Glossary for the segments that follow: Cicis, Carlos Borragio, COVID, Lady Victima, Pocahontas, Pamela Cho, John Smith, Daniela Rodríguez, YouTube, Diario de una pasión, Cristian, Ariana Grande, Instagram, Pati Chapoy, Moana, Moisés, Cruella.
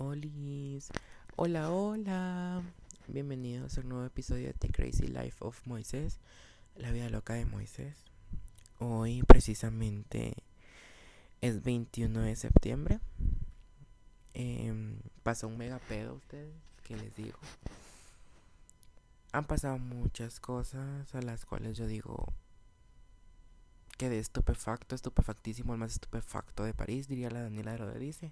Olis. Hola, hola. Bienvenidos a un nuevo episodio de The Crazy Life of Moisés, la vida loca de Moisés. Hoy precisamente es 21 de septiembre. Pasó un mega pedo, ustedes, ¿qué les digo? Han pasado muchas cosas a las cuales yo digo, quedé estupefacto, estupefactísimo, el más estupefacto de París, diría la Daniela Rodríguez.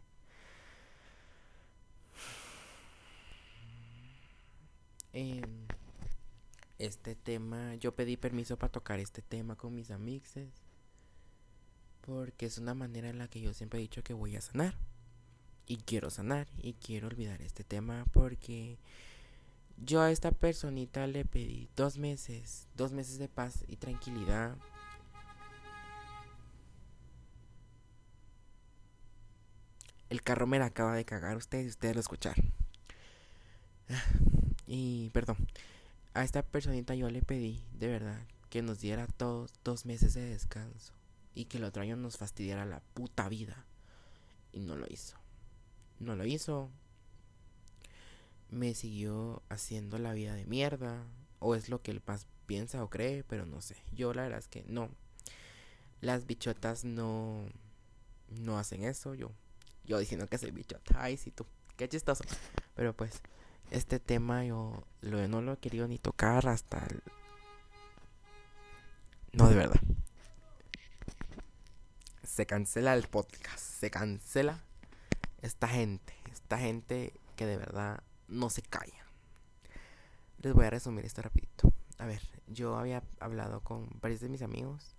Este tema, yo pedí permiso para tocar este tema con mis amixes, porque es una manera en la que yo siempre he dicho que voy a sanar, y quiero sanar, y quiero olvidar este tema, porque yo a esta personita le pedí 2 meses de paz y tranquilidad. El carro me la acaba de cagar, ustedes lo escucharon. Y perdón, a esta personita yo le pedí de verdad que nos diera a todos 2 meses de descanso y que el otro año nos fastidiara la puta vida, y no lo hizo. Me siguió haciendo la vida de mierda, o es lo que él más piensa o cree, pero no sé. Yo la verdad es que no, las bichotas no hacen eso. Yo diciendo que soy bichota, ay sí tú, qué chistoso. Pero pues este tema yo no lo he querido ni tocar hasta no, de verdad. Se cancela el podcast, se cancela esta gente que de verdad no se calla. Les voy a resumir esto rapidito. A ver, yo había hablado con varios de mis amigos,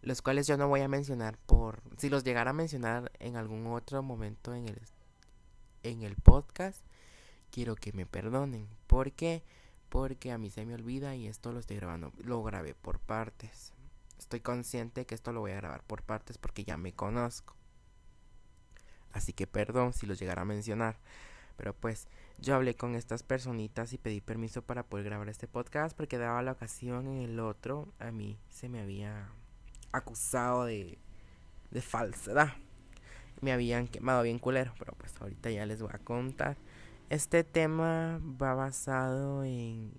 los cuales yo no voy a mencionar por... si los llegara a mencionar en algún otro momento en el podcast, quiero que me perdonen. ¿Por qué? Porque a mí se me olvida y esto lo estoy grabando. Lo grabé por partes. Estoy consciente que esto lo voy a grabar por partes porque ya me conozco. Así que perdón si los llegara a mencionar. Pero pues yo hablé con estas personitas y pedí permiso para poder grabar este podcast, porque daba la ocasión en el otro a mí se me había acusado de falsedad. Me habían quemado bien culero, pero pues ahorita ya les voy a contar. Este tema va basado en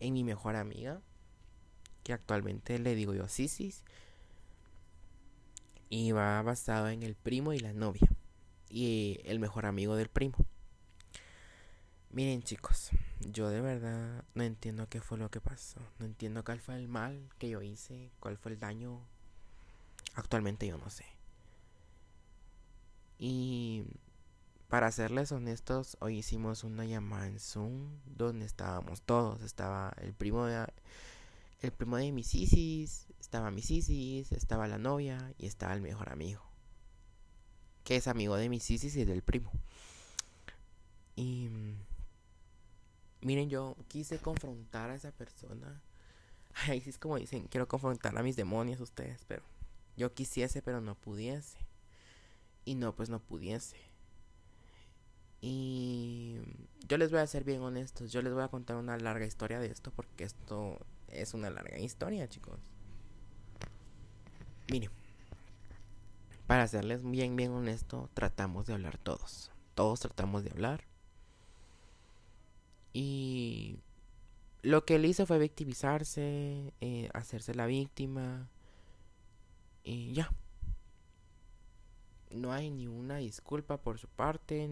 mi mejor amiga, que actualmente le digo yo Cicis, y va basado en el primo y la novia y el mejor amigo del primo. Miren chicos, yo de verdad no entiendo qué fue lo que pasó, no entiendo cuál fue el mal que yo hice, cuál fue el daño. Actualmente yo no sé. Y para serles honestos, hoy hicimos una llamada en Zoom donde estábamos todos. Estaba el primo de mi Cicis, estaba mi Cicis, estaba la novia y estaba el mejor amigo, que es amigo de mi Cicis y del primo. Y miren, yo quise confrontar a esa persona. Ahí sí es como dicen, quiero confrontar a mis demonios, ustedes, pero yo quisiese, pero no pudiese. Y no, pues no pudiese. Y yo les voy a ser bien honestos, yo les voy a contar una larga historia de esto, porque esto es una larga historia, chicos. Miren, para serles bien honesto, tratamos de hablar todos tratamos de hablar. Y lo que él hizo fue victimizarse, hacerse la víctima, y ya. No hay ni una disculpa por su parte,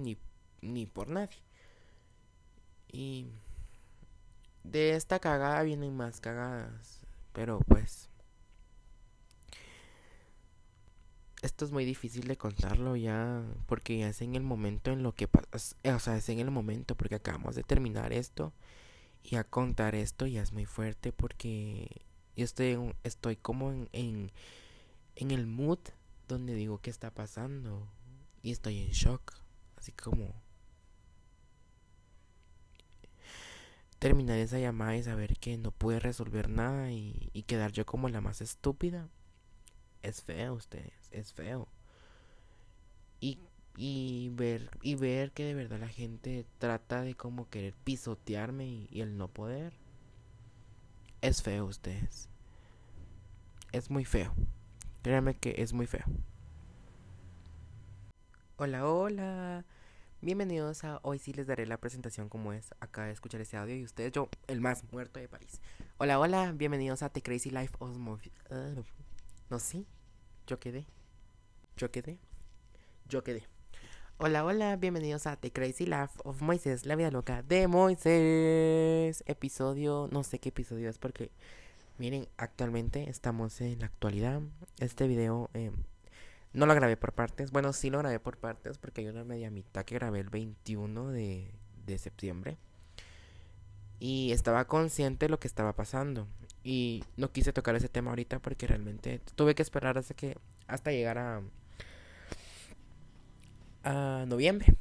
ni por nadie. Y de esta cagada vienen más cagadas, pero pues esto es muy difícil de contarlo ya, porque ya es en el momento en lo que pasa, o sea, es en el momento porque acabamos de terminar esto, y a contar esto ya es muy fuerte, porque yo estoy como en el mood donde digo qué está pasando y estoy en shock, así como terminar esa llamada y saber que no pude resolver nada y quedar yo como la más estúpida. Es feo, ustedes, es feo. Y ver que de verdad la gente trata de como querer pisotearme y el no poder. Es feo, ustedes. Es muy feo. Créanme que es muy feo. Hola, hola. Bienvenidos a hoy sí les daré la presentación como es. Acaba de escuchar este audio y ustedes, yo, el más muerto de París. Hola, hola, bienvenidos a The Crazy Life of Moisés. No, sí, yo quedé. Hola, hola, bienvenidos a The Crazy Life of Moisés, la vida loca de Moisés. Episodio, no sé qué episodio es porque, miren, actualmente estamos en la actualidad. Este video no lo grabé por partes, bueno, sí lo grabé por partes porque hay una media mitad que grabé el 21 de septiembre y estaba consciente de lo que estaba pasando y no quise tocar ese tema ahorita porque realmente tuve que esperar hasta llegar a noviembre,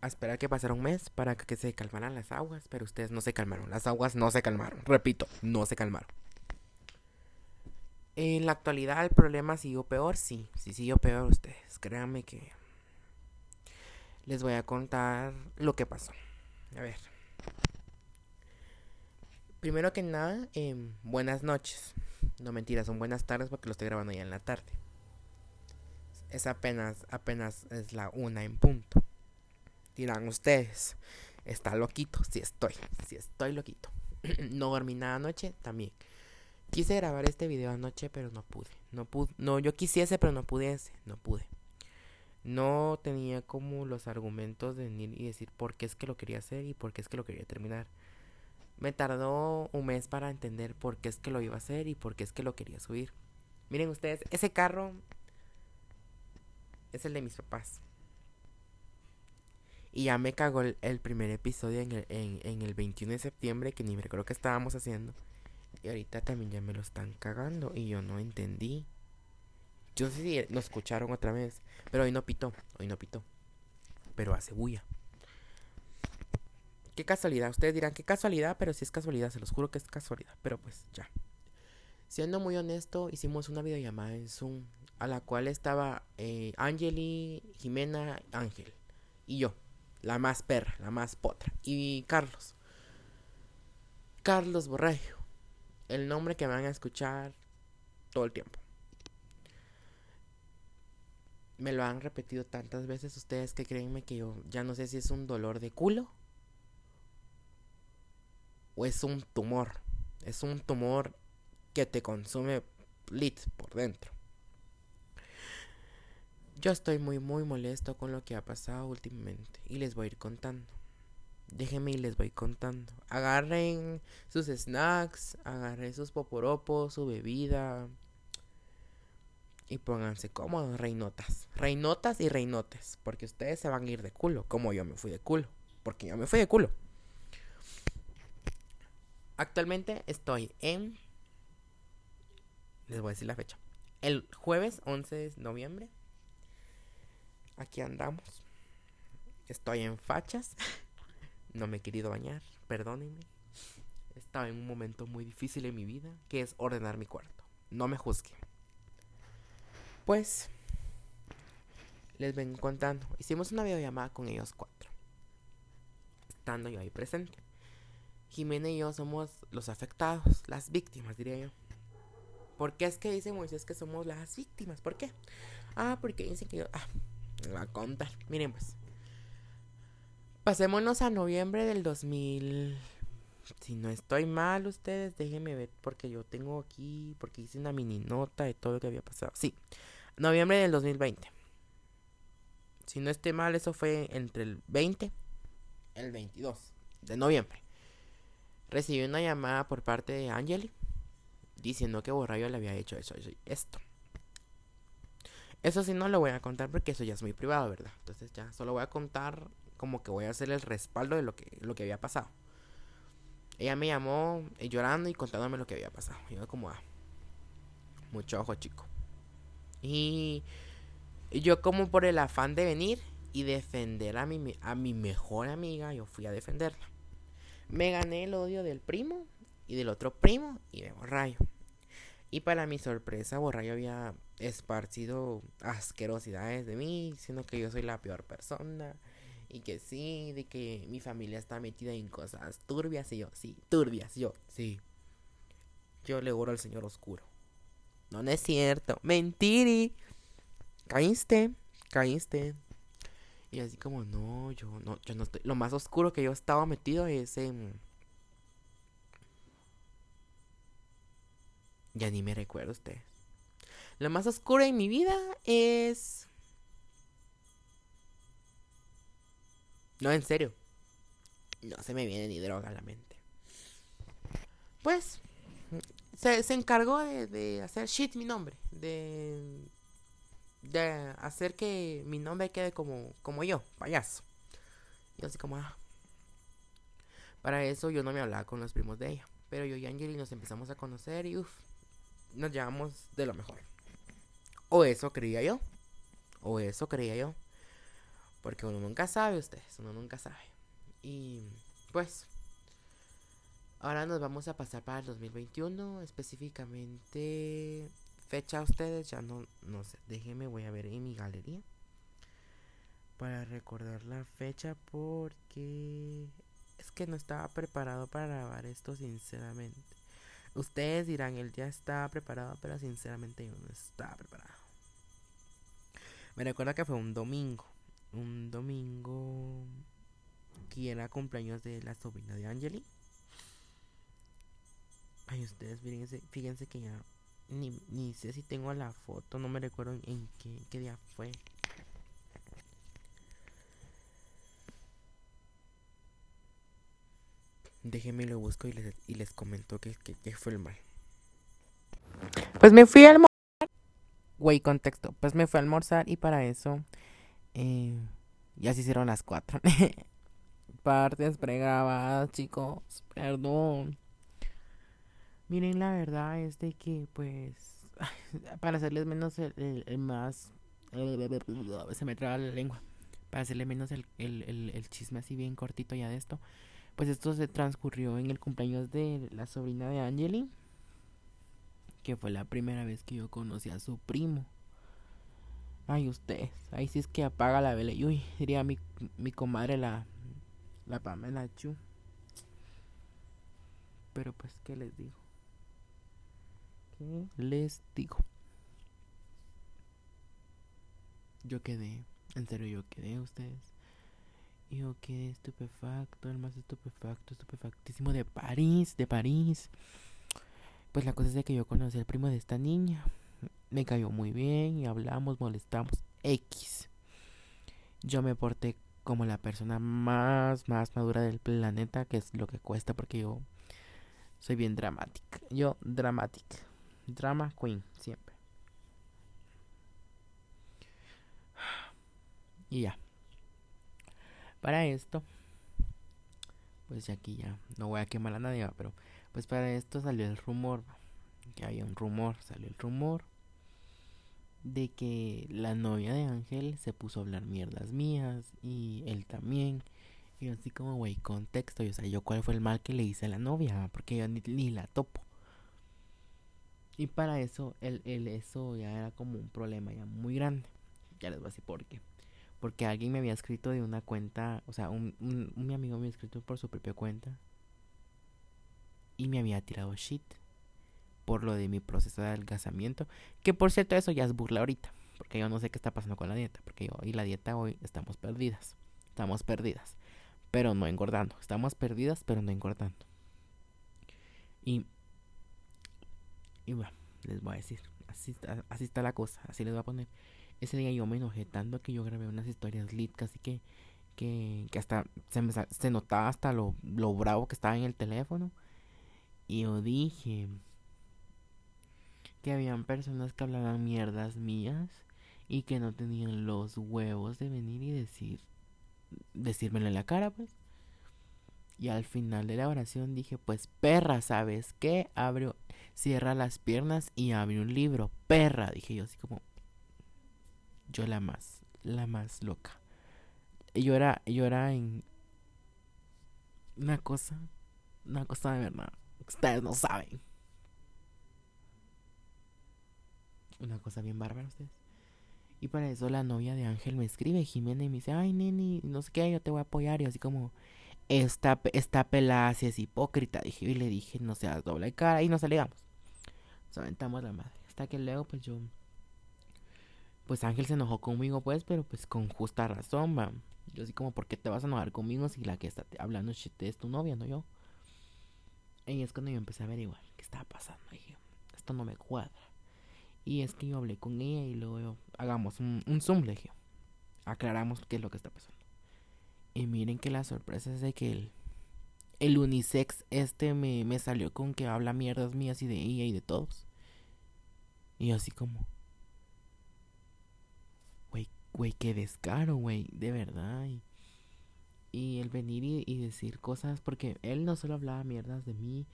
a esperar que pasara un mes para que se calmaran las aguas, pero ustedes no se calmaron, las aguas no se calmaron, repito, no se calmaron. En la actualidad el problema siguió peor, sí siguió peor ustedes, créanme que les voy a contar lo que pasó. A ver, primero que nada, buenas noches, no mentira, son buenas tardes porque lo estoy grabando ya en la tarde. Es apenas es la 1:00 p.m. Dirán ustedes, está loquito, sí estoy loquito. No dormí nada anoche también. Quise grabar este video anoche, pero no pude. No, yo quisiese, pero no pude. No tenía como los argumentos de venir y decir por qué es que lo quería hacer y por qué es que lo quería terminar. Me tardó un mes para entender por qué es que lo iba a hacer y por qué es que lo quería subir. Miren ustedes, ese carro es el de mis papás. Y ya me cagó el primer episodio en el 21 de septiembre, que ni me recuerdo qué estábamos haciendo. Y ahorita también ya me lo están cagando y yo no entendí. Yo sé si lo escucharon otra vez, pero hoy no pitó. Pero hace bulla. Qué casualidad, ustedes dirán, qué casualidad, pero sí es casualidad, se los juro que es casualidad. Pero pues ya. Siendo muy honesto, hicimos una videollamada en Zoom a la cual estaba Angeli, Jimena, Ángel y yo, la más perra, la más potra, y Carlos Borragio. El nombre que van a escuchar todo el tiempo. Me lo han repetido tantas veces ustedes que créanme que yo ya no sé si es un dolor de culo o es un tumor. Es un tumor que te consume lit por dentro. Yo estoy muy muy molesto con lo que ha pasado últimamente y les voy a ir contando. Déjenme y les voy contando. Agarren sus snacks, agarren sus poporopos, su bebida. Y pónganse cómodos, reinotas. Reinotas y reinotes. Porque ustedes se van a ir de culo. Como yo me fui de culo. Actualmente estoy en... les voy a decir la fecha. El jueves 11 de noviembre. Aquí andamos. Estoy en fachas. No me he querido bañar, perdónenme. Estaba en un momento muy difícil en mi vida, que es ordenar mi cuarto. No me juzguen. Pues, les vengo contando. Hicimos una videollamada con ellos cuatro, estando yo ahí presente. Jimena y yo somos los afectados, las víctimas, diría yo. ¿Por qué es que dicen Moisés que somos las víctimas? ¿Por qué? Porque dicen que yo... me va a contar. Miren pues. Pasémonos a noviembre del 2000, si no estoy mal ustedes, déjenme ver porque yo tengo aquí, porque hice una mini nota de todo lo que había pasado. Sí, noviembre del 2020. Si no estoy mal, eso fue entre el 20 y el 22 de noviembre. Recibí una llamada por parte de Angeli diciendo que Borrallo le había hecho esto. Eso sí no lo voy a contar porque eso ya es muy privado, ¿verdad? Entonces ya solo voy a contar... como que voy a hacer el respaldo de lo que había pasado. Ella me llamó llorando y contándome lo que había pasado. Yo como, mucho ojo, chico. Y yo como por el afán de venir y defender a mi mejor amiga, yo fui a defenderla. Me gané el odio del primo y del otro primo y de Borrallo. Y para mi sorpresa, Borrallo había esparcido asquerosidades de mí, diciendo que yo soy la peor persona... y que sí, de que mi familia está metida en cosas turbias. Y yo, sí, turbias, yo, sí. Yo le oro al señor oscuro. No es cierto, mentiri. Caíste. Y así como, no, yo no estoy... Lo más oscuro que yo estaba metido es en... Ya ni me recuerdo ustedes. Lo más oscuro en mi vida es... No, en serio. No se me viene ni droga a la mente. Pues... Se encargó de hacer shit mi nombre. De hacer que mi nombre quede como yo, payaso. Y así como, ah. Para eso yo no me hablaba con los primos de ella. Pero yo y Angeli nos empezamos a conocer y uff, nos llevamos de lo mejor. O eso creía yo. Porque uno nunca sabe, ustedes. Uno nunca sabe. Y pues... Ahora nos vamos a pasar para el 2021, específicamente fecha ustedes, ya no sé, déjenme, voy a ver en mi galería para recordar la fecha porque es que no estaba preparado para grabar esto sinceramente. Ustedes dirán, él ya estaba preparado, pero sinceramente yo no estaba preparado. Me recuerdo que fue un domingo que era cumpleaños de la sobrina de Angeli. Ay, ustedes fíjense que ya ni sé si tengo la foto, no me recuerdo en qué día fue. Déjenme lo busco y les comento que fue el mal. Pues me fui a almorzar. Güey, contexto. Pues me fui a almorzar y para eso ya se hicieron las 4. Partes pregrabadas, chicos. Perdón. Miren, la verdad es de que, pues, para hacerles menos el más... Se me traba la lengua. Para hacerle menos el chisme así bien cortito ya de esto. Pues esto se transcurrió en el cumpleaños de la sobrina de Angeli. Que fue la primera vez que yo conocí a su primo. Ay, ustedes. Ahí sí es que apaga la vela. Uy, diría mi comadre la Pamela Cho. Pero pues, ¿qué les digo? Yo quedé, en serio, yo quedé estupefacto, el más estupefactísimo de París. Pues la cosa es de que yo conocí al primo de esta niña, me cayó muy bien y hablamos, molestamos, X. Yo me porté como la persona más madura del planeta, que es lo que cuesta porque yo soy bien dramática, drama queen, siempre. Y ya. Para esto, pues aquí ya, no voy a quemar a nadie, pero pues para esto salió el rumor, que había un rumor, de que la novia de Ángel se puso a hablar mierdas mías y él también. Y así como, güey, contexto, y, o sea, yo cuál fue el mal que le hice a la novia, porque yo ni la topo. Y para eso, eso ya era como un problema ya muy grande. Ya les voy a decir por qué. Porque alguien me había escrito de una cuenta, o sea, un mi amigo me había escrito por su propia cuenta. Y me había tirado shit por lo de mi proceso de adelgazamiento. Que por cierto, eso ya es burla ahorita. Porque yo no sé qué está pasando con la dieta. Porque yo y la dieta hoy estamos perdidas. Pero no engordando. Y bueno, les voy a decir, así está la cosa, así les voy a poner. Ese día yo me enojé tanto que yo grabé unas historias lit, así que hasta se notaba hasta lo bravo que estaba en el teléfono. Y yo dije que habían personas que hablaban mierdas mías y que no tenían los huevos de venir y decírmelo en la cara, pues. Y al final de la oración dije, pues, perra, ¿sabes qué? Cierra las piernas y abre un libro, perra, dije yo, así como yo la más loca. Yo era en una cosa de verdad, ustedes no saben, una cosa bien bárbara, ustedes. Y para eso la novia de Ángel me escribe, Jimena, y me dice, ay, neni, no sé qué, yo te voy a apoyar. Y así como, esta pelada si es hipócrita, dije. Y le dije, no seas doble cara. Y nos alejamos. Nos aventamos la madre. Hasta que luego, pues yo pues Ángel se enojó conmigo, pues, pero pues con justa razón, va. Yo así como, ¿por qué te vas a enojar conmigo si la que está hablando shit es tu novia, no yo? Y es cuando yo empecé a averiguar qué estaba pasando. Y dije, esto no me cuadra. Y es que yo hablé con ella y luego yo, hagamos un zoom, le dije. Aclaramos qué es lo que está pasando. Y miren que la sorpresa es de que el unisex me salió con que habla mierdas mías y de ella y de todos. Y yo así como, güey, qué descaro, güey, de verdad. Y el venir y decir cosas, porque él no solo hablaba mierdas de mí,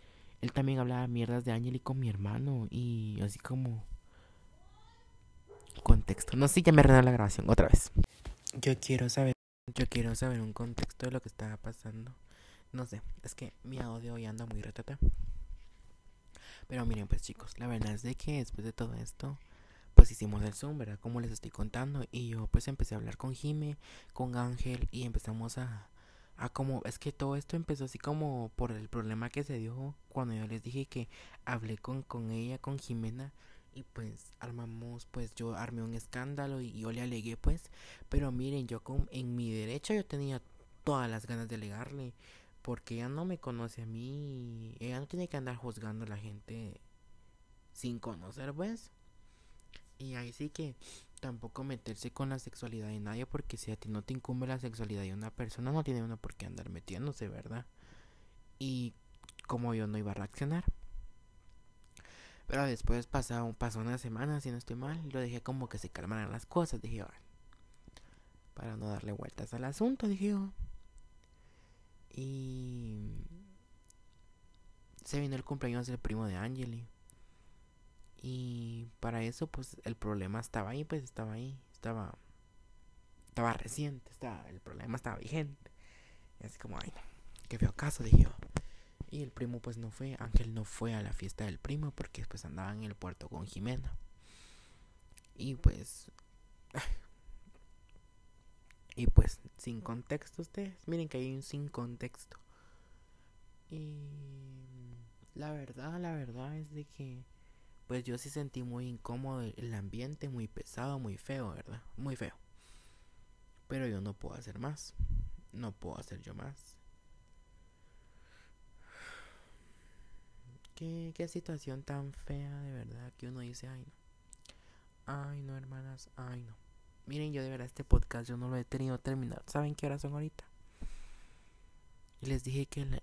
él también hablaba mierdas de Ángel y con mi hermano. Y así como, contexto. No sé, sí, ya me arruinó la grabación, otra vez. Yo quiero saber un contexto de lo que estaba pasando. No sé, es que mi audio ya anda muy retata. Pero miren, pues chicos, la verdad es de que después de todo esto, pues hicimos el Zoom, ¿verdad? Como les estoy contando. Y yo pues empecé a hablar con Jime, con Ángel, y empezamos a como, es que todo esto empezó así como por el problema que se dio cuando yo les dije que hablé con ella, con Jimena. Y pues armamos, pues yo armé un escándalo y yo le alegué, pues. Pero miren, yo en mi derecho yo tenía todas las ganas de alegarle, porque ella no me conoce a mí. Ella no tiene que andar juzgando a la gente sin conocer, pues. Y ahí sí que tampoco meterse con la sexualidad de nadie, porque si a ti no te incumbe la sexualidad de una persona, no tiene uno por qué andar metiéndose, ¿verdad? Y como yo no iba a reaccionar. Pero después pasó una semana, si no estoy mal, lo dejé como que se calmaran las cosas, dije yo, para no darle vueltas al asunto, dije yo. Y se vino el cumpleaños del primo de Angeli. Y para eso, pues, el problema estaba ahí, pues, estaba reciente, el problema estaba vigente. Y así como, ay, no, qué feo caso, dije yo. Y el primo, pues, no fue, Ángel no fue a la fiesta del primo porque, pues, andaba en el puerto con Jimena. Y, pues, sin contexto ustedes, miren que hay un sin contexto. Y la verdad es de que, pues yo sí sentí muy incómodo el ambiente, muy pesado, muy feo, ¿verdad? Muy feo. Pero yo no puedo hacer más. No puedo hacer yo más. Qué situación tan fea, de verdad, que uno dice, ay no. Ay no, hermanas, ay no. Miren, yo de verdad este podcast yo no lo he tenido terminado. ¿Saben qué hora son ahorita? Les dije que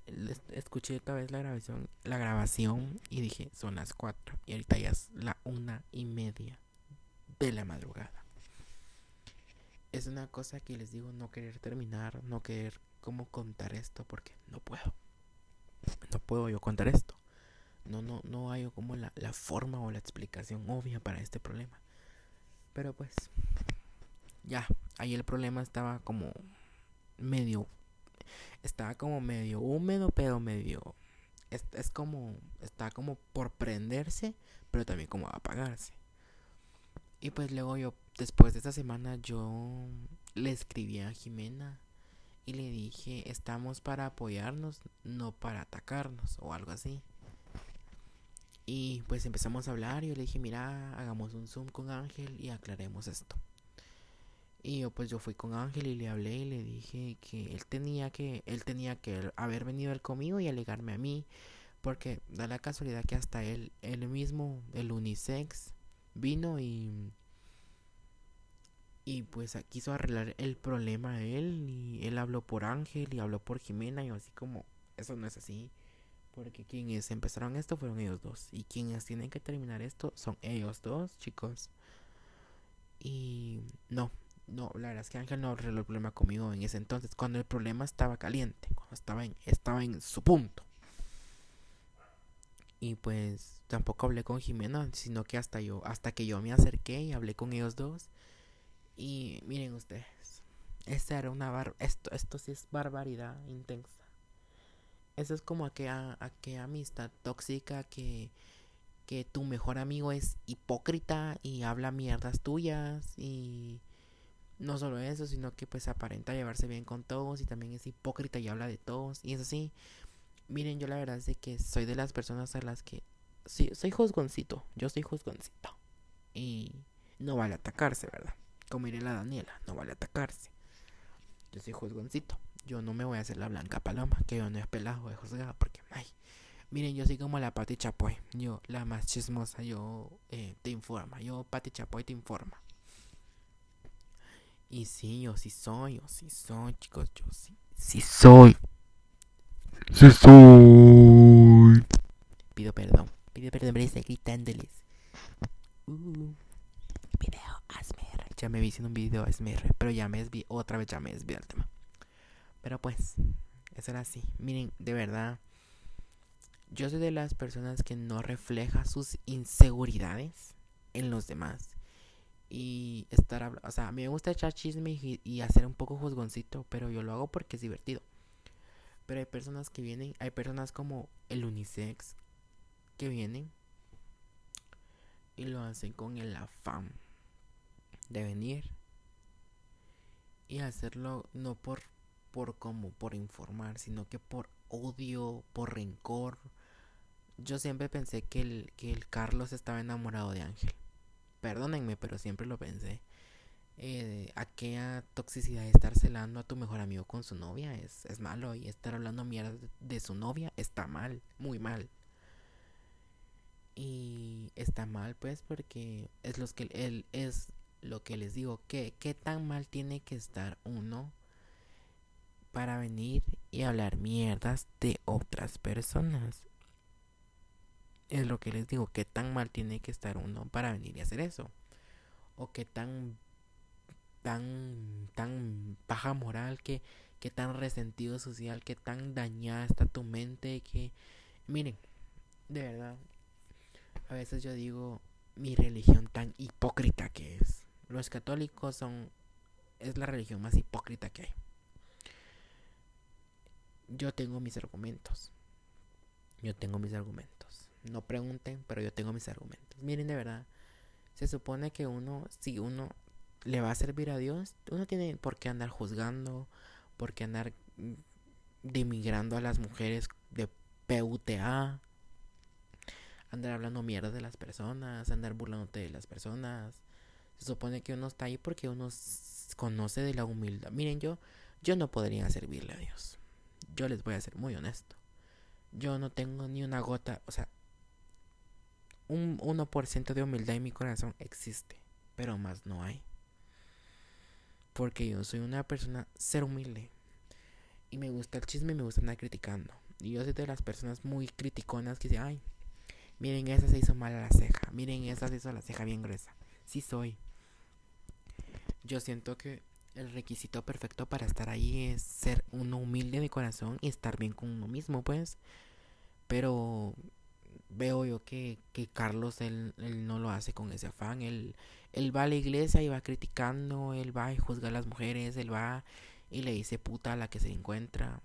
escuché otra vez la grabación y dije, son las 4. Y ahorita ya es la 1:30 de la madrugada. Es una cosa que les digo, no querer terminar, no querer cómo contar esto, porque no puedo. No puedo yo contar esto. No hay como la forma o la explicación obvia para este problema. Pero pues, ya, ahí el problema estaba como medio... Estaba como medio húmedo, pero medio... Es como... Está como por prenderse, pero también como apagarse. Y pues luego yo, después de esa semana, yo le escribí a Jimena y le dije, estamos para apoyarnos, no para atacarnos, o algo así. Y pues empezamos a hablar y yo le dije, mira, hagamos un Zoom con Ángel y aclaremos esto. Y yo pues yo fui con Ángel y le hablé y le dije que él tenía que haber venido él conmigo y alegarme a mí, porque da la casualidad que hasta él mismo, el unisex, vino y pues quiso arreglar el problema de él, y él habló por Ángel y habló por Jimena, y yo así como, eso no es así, porque quienes empezaron esto fueron ellos dos y quienes tienen que terminar esto son ellos dos, chicos. Y no, la verdad es que Ángel no arregló el problema conmigo en ese entonces, cuando el problema estaba caliente, cuando estaba en su punto. Y pues tampoco hablé con Jimena, sino que hasta que yo me acerqué y hablé con ellos dos. Y miren ustedes, esta era esto sí es barbaridad intensa. Eso es como aquella amistad tóxica que tu mejor amigo es hipócrita y habla mierdas tuyas. Y no solo eso, sino que pues aparenta llevarse bien con todos y también es hipócrita y habla de todos. Y eso sí, miren, yo la verdad es de que soy de las personas a las que... Sí, soy juzgoncito, yo soy juzgoncito. Y no vale atacarse, ¿verdad? Como iré la Daniela, no vale atacarse. Yo soy juzgoncito, yo no me voy a hacer la blanca paloma, que yo no es pelado, es juzgada, porque, ay, miren, yo soy como la Pati Chapoy, yo, la más chismosa, yo te informa, yo, Pati Chapoy, te informa. Y sí, yo sí soy, chicos, yo sí soy. ¡Sí soy! Pido perdón por estar gritándoles. Video ASMR. Ya me vi haciendo un video ASMR, pero ya me desvié, otra vez ya me desvié el tema. Pero pues, eso era así. Miren, de verdad, yo soy de las personas que no refleja sus inseguridades en los demás. Y estar hablando, o sea, a mí me gusta echar chisme y hacer un poco juzgoncito, pero yo lo hago porque es divertido. Pero hay personas que vienen, hay personas como el unisex que vienen y lo hacen con el afán de venir y hacerlo no por informar, sino que por odio, por rencor. Yo siempre pensé que el Carlos estaba enamorado de Ángel. Perdónenme, pero siempre lo pensé. Aquella toxicidad de estar celando a tu mejor amigo con su novia es malo, y estar hablando mierda de su novia está mal, muy mal. Y está mal, pues, porque es lo que les digo, que qué tan mal tiene que estar uno para venir y hablar mierdas de otras personas. Es lo que les digo, qué tan mal tiene que estar uno para venir y hacer eso, o qué tan baja moral, que tan resentido social, que tan dañada está tu mente, que miren, de verdad, a veces yo digo mi religión tan hipócrita que es. Los católicos es la religión más hipócrita que hay. Yo tengo mis argumentos. No pregunten, pero yo tengo mis argumentos. Miren, de verdad, se supone que uno, si uno le va a servir a Dios, uno tiene por qué andar juzgando, por qué andar denigrando a las mujeres de PUTA, andar hablando mierda de las personas, andar burlándote de las personas. Se supone que uno está ahí porque uno conoce de la humildad. Miren, yo no podría servirle a Dios. Yo les voy a ser muy honesto. Yo no tengo ni una gota, o sea, un 1% de humildad en mi corazón existe, pero más no hay. Porque yo soy una persona ser humilde. Y me gusta el chisme y me gusta andar criticando. Y yo soy de las personas muy criticonas que dicen, ay, miren, esa se hizo mal a la ceja. Miren, esa se hizo la ceja bien gruesa. Sí soy. Yo siento que el requisito perfecto para estar ahí es ser uno humilde de corazón y estar bien con uno mismo, pues. Pero veo yo que Carlos, él no lo hace con ese afán. Él va a la iglesia y va criticando, él va y juzga a las mujeres, él va y le dice puta a la que se encuentra.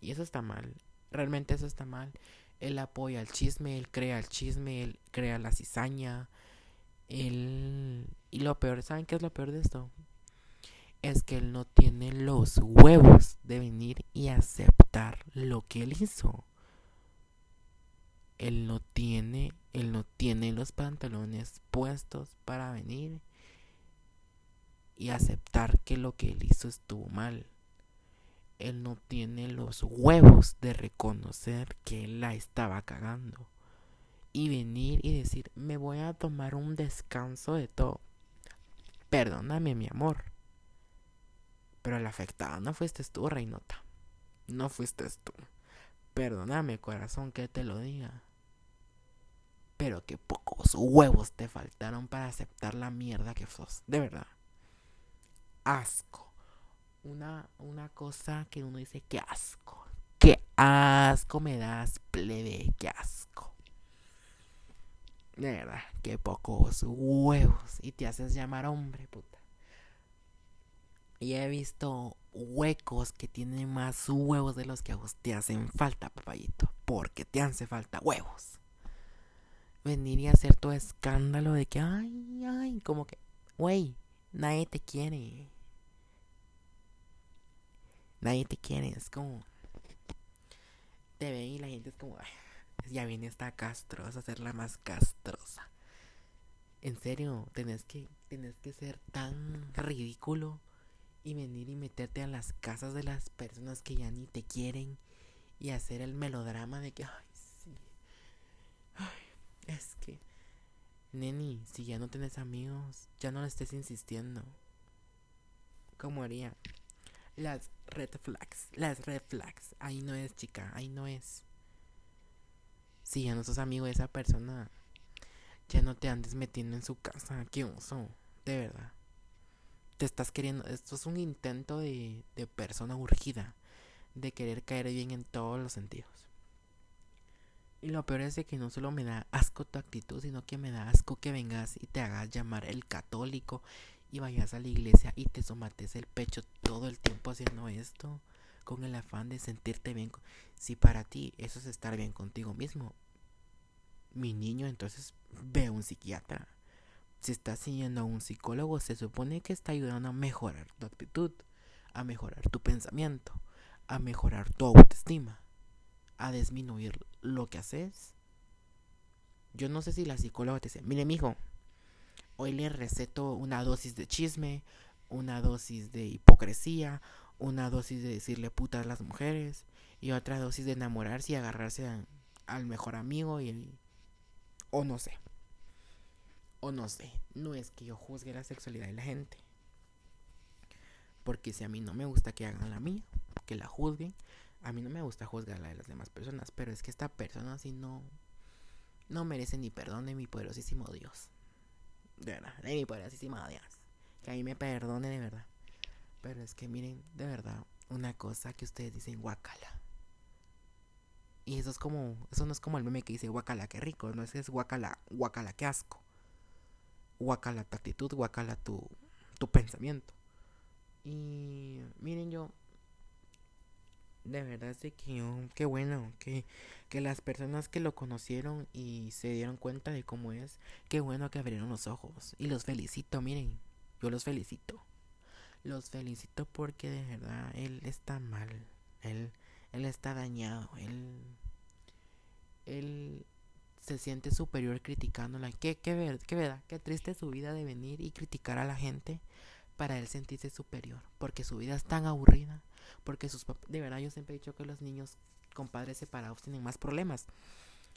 Y eso está mal, realmente eso está mal. Él apoya el chisme, él crea la cizaña. Y lo peor, ¿saben qué es lo peor de esto? Es que él no tiene los huevos de venir y aceptar lo que él hizo. Él no tiene los pantalones puestos para venir y aceptar que lo que él hizo estuvo mal. Él no tiene los huevos de reconocer que él la estaba cagando. Y venir y decir, me voy a tomar un descanso de todo. Perdóname, mi amor. Pero la afectada no fuiste tú, reinota. No fuiste tú. Perdóname, corazón, que te lo diga. Pero qué pocos huevos te faltaron para aceptar la mierda que sos. De verdad. Asco. Una cosa que uno dice, qué asco. Qué asco me das, plebe. Qué asco. De verdad, qué pocos huevos. Y te haces llamar hombre, puta. Y he visto huecos que tienen más huevos de los que a vos te hacen falta, papayito. Porque te hace falta huevos. Venir y hacer tu escándalo de que, ay, como que, güey, nadie te quiere. Nadie te quiere, es como, te ven y la gente es como, ay, ya viene esta castrosa, a ser la más castrosa. En serio, tenés que ser tan ridículo y venir y meterte a las casas de las personas que ya ni te quieren y hacer el melodrama de que, ay, sí, ay, es que, neni, si ya no tenés amigos, ya no le estés insistiendo. ¿Cómo haría? Las red flags. Ahí no es, chica, ahí no es. Si ya no sos amigo de esa persona, ya no te andes metiendo en su casa. Qué oso, de verdad. Te estás queriendo, esto es un intento de persona urgida, de querer caer bien en todos los sentidos. Y lo peor es de que no solo me da asco tu actitud, sino que me da asco que vengas y te hagas llamar el católico y vayas a la iglesia y te somates el pecho todo el tiempo haciendo esto con el afán de sentirte bien. Si para ti eso es estar bien contigo mismo, mi niño, entonces ve a un psiquiatra. Si estás siguiendo a un psicólogo, se supone que está ayudando a mejorar tu actitud, a mejorar tu pensamiento, a mejorar tu autoestima, a disminuir lo que haces. Yo no sé si la psicóloga te dice, mire mijo, hoy le receto una dosis de chisme, una dosis de hipocresía, una dosis de decirle puta a las mujeres y otra dosis de enamorarse y agarrarse al mejor amigo y... O no sé, no es que yo juzgue la sexualidad de la gente, porque si a mí no me gusta que hagan la mía, que la juzguen, a mí no me gusta juzgar la de las demás personas, pero es que esta persona sí no merece ni perdón de mi poderosísimo Dios, de verdad, de mi poderosísimo Dios, que a mí me perdone de verdad, pero es que miren, de verdad, una cosa que ustedes dicen guácala. Y eso es como, eso no es como el meme que dice guacala que rico, no, es guacala, guacala que asco, guacala tu actitud, guacala tu pensamiento. Y miren, yo de verdad sé que qué bueno que las personas que lo conocieron y se dieron cuenta de cómo es, qué bueno que abrieron los ojos y los felicito, miren, yo los felicito porque de verdad él está mal, Él está dañado, él se siente superior criticándola. Qué verdad, qué triste su vida de venir y criticar a la gente para él sentirse superior, porque su vida es tan aburrida, porque sus papás, de verdad yo siempre he dicho que los niños con padres separados tienen más problemas,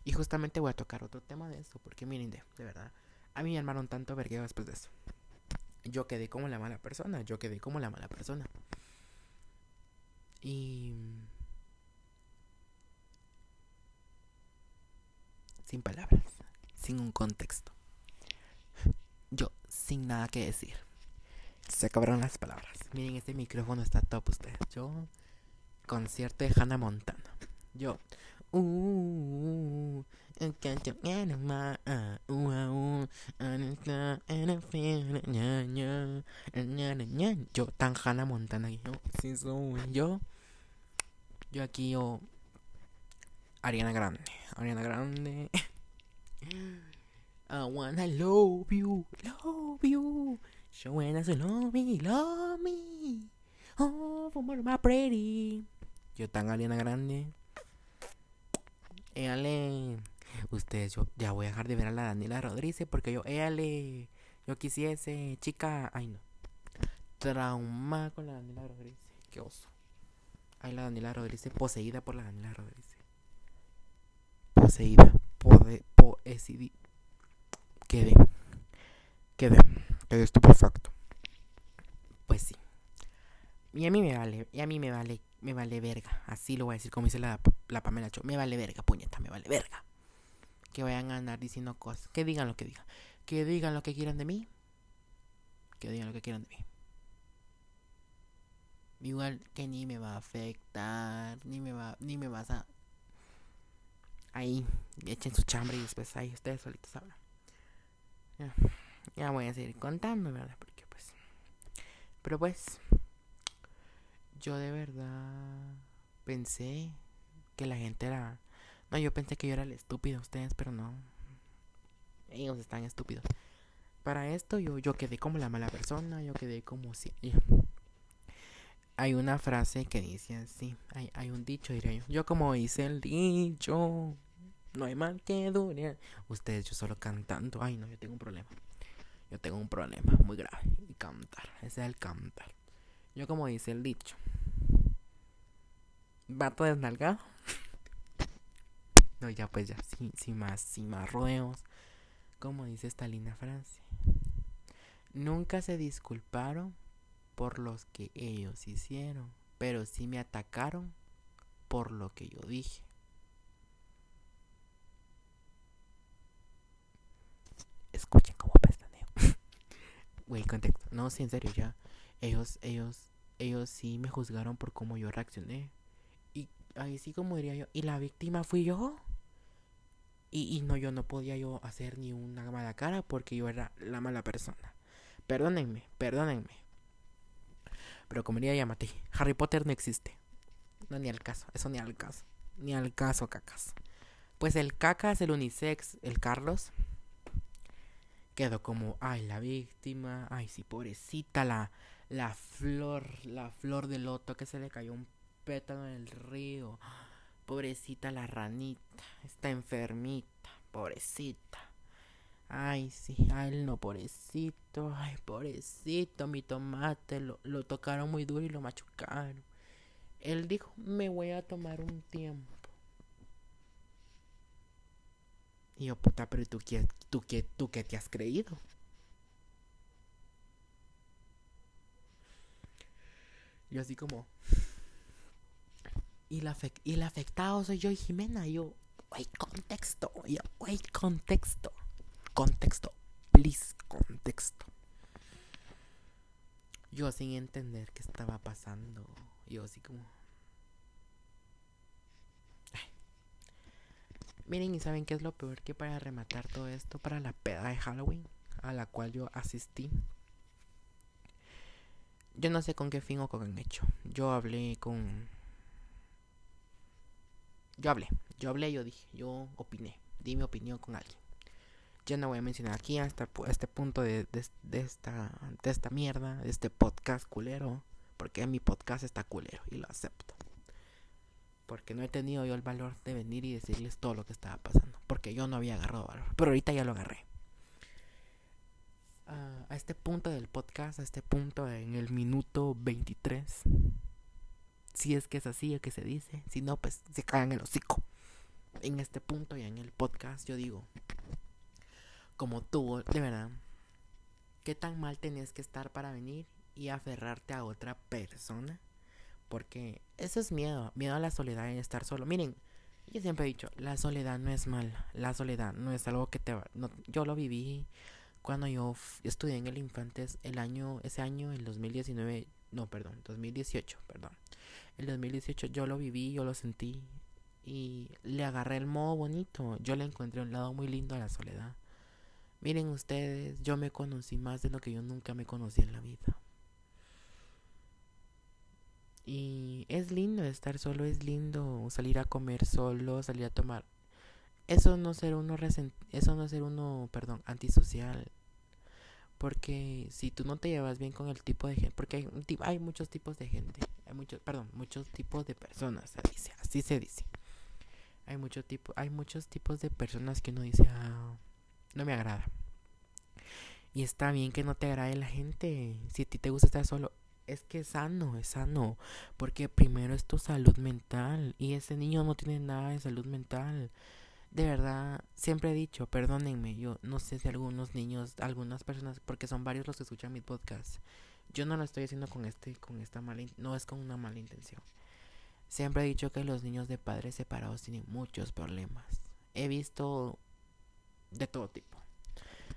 y justamente voy a tocar otro tema de eso, porque miren, de verdad, a mí me armaron tanto vergueo después de eso, yo quedé como la mala persona, y... sin palabras, sin un contexto, yo sin nada que decir, se acabaron las palabras. Miren, este micrófono está top ustedes. Yo, concierto de Hannah Montana. Yo, yo tan Hannah Montana, yo, sí soy yo. Yo aquí, yo Ariana Grande. I wanna love you. She wanna love me. Oh, for my pretty. Yo tan Ariana Grande. Éale. Ustedes, yo ya voy a dejar de ver a la Daniela Rodríguez porque yo, éale. Yo quisiese, chica. Ay, no. Trauma con la Daniela Rodríguez. Qué oso. Ay, la Daniela Rodríguez, poseída por la Daniela Rodríguez. Poseída, poesía. Quedé estupefacto. Pues sí. Y a mí me vale verga. Así lo voy a decir como dice la Pamela Cho. Me vale verga, puñeta, me vale verga. Que vayan a andar diciendo cosas. Que digan lo que digan. Que digan lo que quieran de mí. Igual que ni me va a afectar, ni me vas a... Ahí, echen su chambre y después ahí ustedes solitos sabrán. Ya voy a seguir contando, ¿verdad? Porque pues... Pero pues... Yo de verdad... pensé que la gente era... No, yo pensé que yo era el estúpido, ustedes, pero no. Ellos están estúpidos. Para esto yo quedé como la mala persona, yo quedé como... Si... Hay una frase que dice así, hay un dicho, diría yo. Yo como hice el dicho, no hay mal que dure. Ustedes, yo solo cantando. Ay, no, yo tengo un problema. yo tengo un problema muy grave. Y cantar, ese es el cantar. Yo, como dice el dicho, vato desnalgado. No, ya pues ya, sin más rodeos. Como dice esta linda frase, nunca se disculparon por los que ellos hicieron, pero sí me atacaron por lo que yo dije. Escuchen cómo pestaneo. Güey, contexto. No, sí, en serio, ya. Ellos sí me juzgaron por cómo yo reaccioné. Y ahí sí, como diría yo, y la víctima fui yo. Y no, yo no podía yo hacer ni una mala cara porque yo era la mala persona. Perdónenme. Pero como diría, llámate. Harry Potter no existe. No, ni al caso. Eso ni al caso. Ni al caso, cacas. Pues el cacas, el unisex, el Carlos, quedó como, ay, la víctima, ay, sí, pobrecita, la flor de loto que se le cayó un pétalo en el río, pobrecita la ranita, está enfermita, pobrecita, ay, sí, ay, no, pobrecito, ay, pobrecito, mi tomate, lo tocaron muy duro y lo machucaron. Él dijo, me voy a tomar un tiempo. Y yo, puta, pero ¿tú qué te has creído? Yo así como... Y el afectado soy yo y Jimena. Y yo, güey, contexto. Contexto. Please, contexto. Yo sin entender qué estaba pasando. Yo así como... Miren, ¿y saben qué es lo peor? Que para rematar todo esto, para la peda de Halloween a la cual yo asistí, yo no sé con qué fin o con qué hecho. Yo hablé, yo dije, yo opiné, di mi opinión con alguien. Yo no voy a mencionar aquí hasta este punto de esta mierda, de este podcast culero, porque mi podcast está culero y lo acepto. Porque no he tenido yo el valor de venir y decirles todo lo que estaba pasando. Porque yo no había agarrado valor. Pero ahorita ya lo agarré. A este punto del podcast, a este punto en el minuto 23. Si es que es así o que se dice. Si no, pues se cagan el hocico. En este punto ya en el podcast yo digo. Como tú, de verdad. ¿Qué tan mal tenías que estar para venir y aferrarte a otra persona? Porque eso es miedo a la soledad en estar solo. Miren, yo siempre he dicho, la soledad no es mala, la soledad no es algo que te va... No, yo lo viví cuando yo estudié en el Infantes el 2018. El 2018 yo lo viví, yo lo sentí y le agarré el modo bonito. Yo le encontré un lado muy lindo a la soledad. Miren ustedes, yo me conocí más de lo que yo nunca me conocí en la vida. Y es lindo estar solo, es lindo salir a comer solo, salir a tomar. Eso no ser uno antisocial. Porque si tú no te llevas bien con el tipo de gente, porque hay muchos tipos de gente, muchos tipos de personas, así se dice. Hay muchos tipos de personas que uno dice, no me agrada. Y está bien que no te agrade la gente, si a ti te gusta estar solo. Es que es sano, porque primero es tu salud mental y ese niño no tiene nada de salud mental. De verdad, siempre he dicho, perdónenme, yo no sé si algunos niños, algunas personas, porque son varios los que escuchan mis podcasts. Yo no lo estoy haciendo no es con una mala intención. Siempre he dicho que los niños de padres separados tienen muchos problemas. He visto de todo tipo.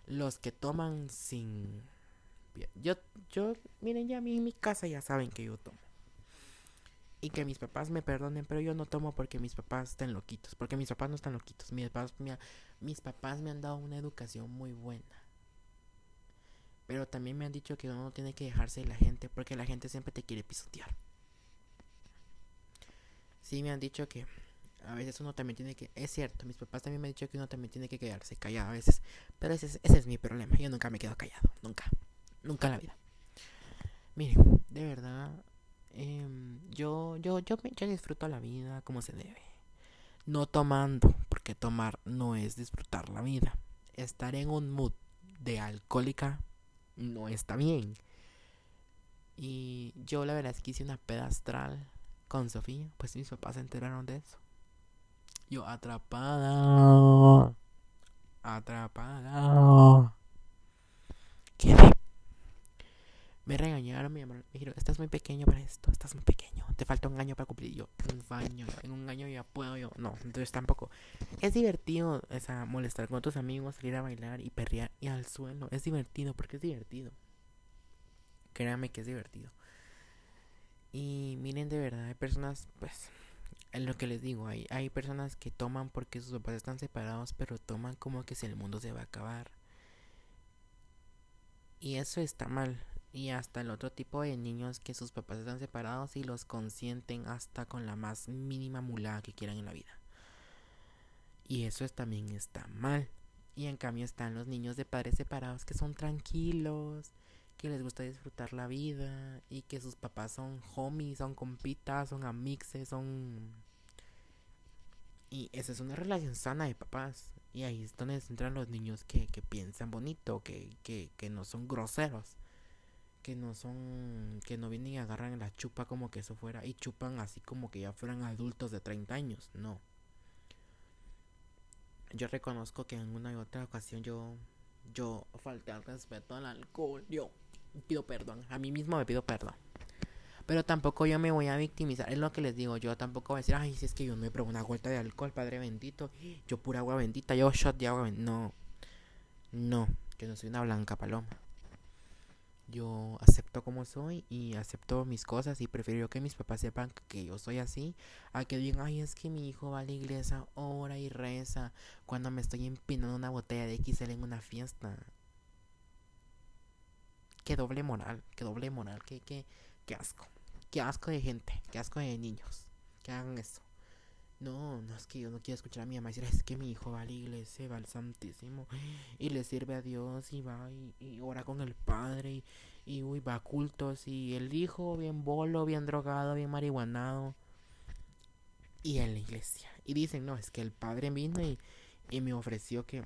Los que toman sin... Yo, miren, ya a mí en mi casa ya saben que yo tomo. Y que mis papás me perdonen, pero yo no tomo porque mis papás están loquitos. Porque mis papás no están loquitos. Mis papás me han dado una educación muy buena. Pero también me han dicho que uno no tiene que dejarse de la gente, porque la gente siempre te quiere pisotear. Sí, me han dicho que a veces uno también tiene que... Es cierto, mis papás también me han dicho que uno también tiene que quedarse callado a veces. Pero ese es mi problema. Yo nunca me quedo callado, nunca en la vida. Miren, de verdad, yo disfruto la vida como se debe. No tomando, porque tomar no es disfrutar la vida. Estar en un mood de alcohólica no está bien. Y yo la verdad es que hice una peda astral con Sofía, pues mis papás se enteraron de eso. Yo atrapada. ¿Qué? Me regañaron, mi amor. Me dijeron, estás muy pequeño para esto, estás muy pequeño, te falta un año para cumplir. Yo, en un año ya puedo yo. No, entonces tampoco. Es divertido, o sea, molestar con tus amigos, salir a bailar y perrear y al suelo. Es divertido, porque es divertido. Créanme que es divertido. Y miren, de verdad, hay personas, pues, es lo que les digo, hay personas que toman porque sus papás están separados, pero toman como que si el mundo se va a acabar. Y eso está mal. Y hasta el otro tipo de niños que sus papás están separados y los consienten hasta con la más mínima mulada que quieran en la vida. Y eso también está mal. Y en cambio están los niños de padres separados que son tranquilos, que les gusta disfrutar la vida y que sus papás son homies, son compitas, son amixes, son... Y esa es una relación sana de papás. Y ahí es donde entran los niños que piensan bonito, que no son groseros, que no vienen y agarran la chupa como que eso fuera, y chupan así como que ya fueran adultos de 30 años, no. Yo reconozco que en una y otra ocasión yo falté al respeto al alcohol, yo pido perdón, a mí mismo me pido perdón. Pero tampoco yo me voy a victimizar, es lo que les digo, yo tampoco voy a decir, ay, si es que yo no me probé una vuelta de alcohol, padre bendito, yo pura agua bendita, yo shot de agua bendita, no, yo no soy una blanca paloma. Yo acepto como soy y acepto mis cosas y prefiero que mis papás sepan que yo soy así a que digan, ay, es que mi hijo va a la iglesia, ora y reza cuando me estoy empinando una botella de XL en una fiesta. Qué doble moral, qué asco. Qué asco de gente, qué asco de niños que hagan eso. No, es que yo no quiero escuchar a mi mamá decir, es que mi hijo va a la iglesia, va al Santísimo y le sirve a Dios y va y ora con el Padre y va a cultos y el hijo bien bolo, bien drogado, bien marihuanado y en la iglesia. Y dicen, no, es que el Padre vino y me ofreció que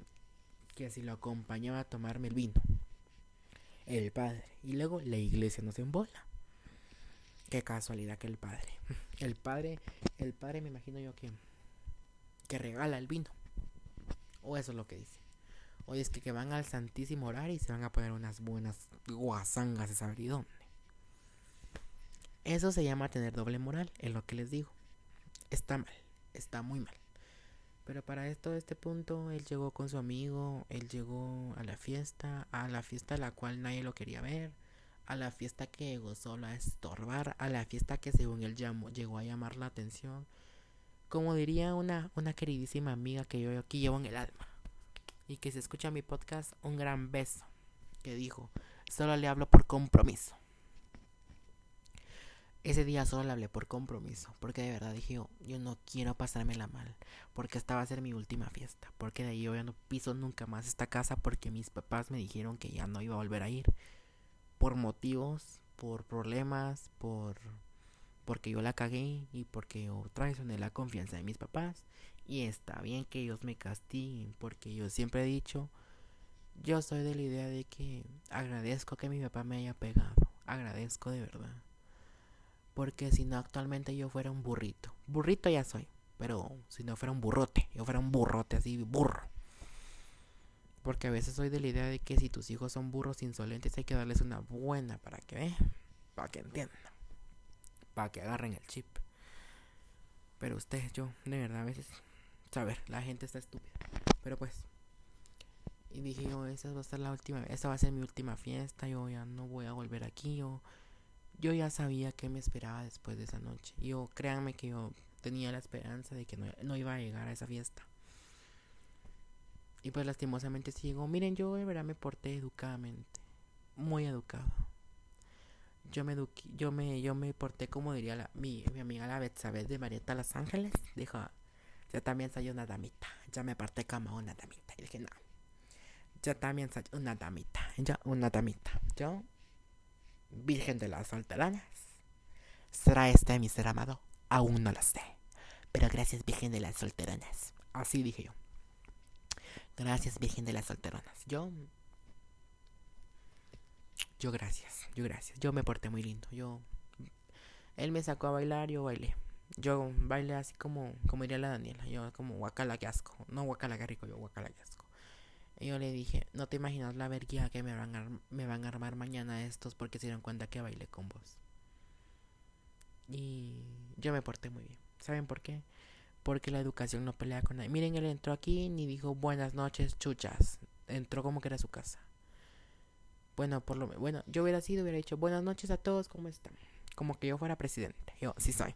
si lo acompañaba a tomarme el vino. El Padre. Y luego la iglesia no se embola. Qué casualidad que el padre me imagino yo que regala el vino. O eso es lo que dice. O es que van al Santísimo orar y se van a poner unas buenas guasangas de saber y dónde. Eso se llama tener doble moral, es lo que les digo. Está mal, está muy mal. Pero para este punto, él llegó con su amigo, él llegó a la fiesta a la cual nadie lo quería ver. A la fiesta que llegó solo a estorbar, a la fiesta que según él llegó a llamar la atención. Como diría una queridísima amiga que yo aquí llevo en el alma y que se escucha mi podcast, un gran beso, que dijo, solo le hablo por compromiso. Ese día solo le hablé por compromiso, porque de verdad dije, yo no quiero pasármela mal, porque esta va a ser mi última fiesta, porque de ahí yo ya no piso nunca más esta casa, porque mis papás me dijeron que ya no iba a volver a ir. Por motivos, por problemas, porque yo la cagué y porque yo traicioné la confianza de mis papás. Y está bien que ellos me castiguen, porque yo siempre he dicho, yo soy de la idea de que agradezco que mi papá me haya pegado. Agradezco de verdad. Porque si no, actualmente yo fuera un burrito. Burrito ya soy, pero si no fuera un burrote, yo fuera un burrote así, burro. Porque a veces soy de la idea de que si tus hijos son burros insolentes hay que darles una buena para que vean, para que entiendan, para que agarren el chip. Pero ustedes, yo, de verdad, a veces, saber, la gente está estúpida. Pero pues, y dije yo, esa va a ser mi última fiesta, yo ya no voy a volver aquí, yo ya sabía qué me esperaba después de esa noche. Yo, créanme que yo tenía la esperanza de que no iba a llegar a esa fiesta. Y pues lastimosamente sí llegó. Miren, yo de verdad me porté educadamente. Muy educado. Yo me porté como diría mi amiga la Betzabed de Marieta Los Ángeles. Dijo, yo también soy una damita. Yo me porté como una damita. Y dije, no. Yo también soy una damita. Yo, virgen de las solteranas. ¿Será este mi ser amado? Aún no lo sé. Pero gracias, virgen de las solteranas. Así dije yo. Gracias, virgen de las solteronas. Yo Yo gracias. Yo me porté muy lindo. Él me sacó a bailar, yo bailé. Yo bailé así como diría la Daniela. Yo como guacala, que asco. No guacala, que rico, yo guacala, que asco. Y yo le dije, no te imaginas la vergüenza que me van a armar mañana estos porque se dieron cuenta que bailé con vos. Y yo me porté muy bien. ¿Saben por qué? Porque la educación no pelea con nadie. Miren, él entró aquí ni dijo buenas noches, chuchas. Entró como que era su casa. Bueno, yo hubiera dicho buenas noches a todos, ¿cómo están? Como que yo fuera presidente. Yo sí soy.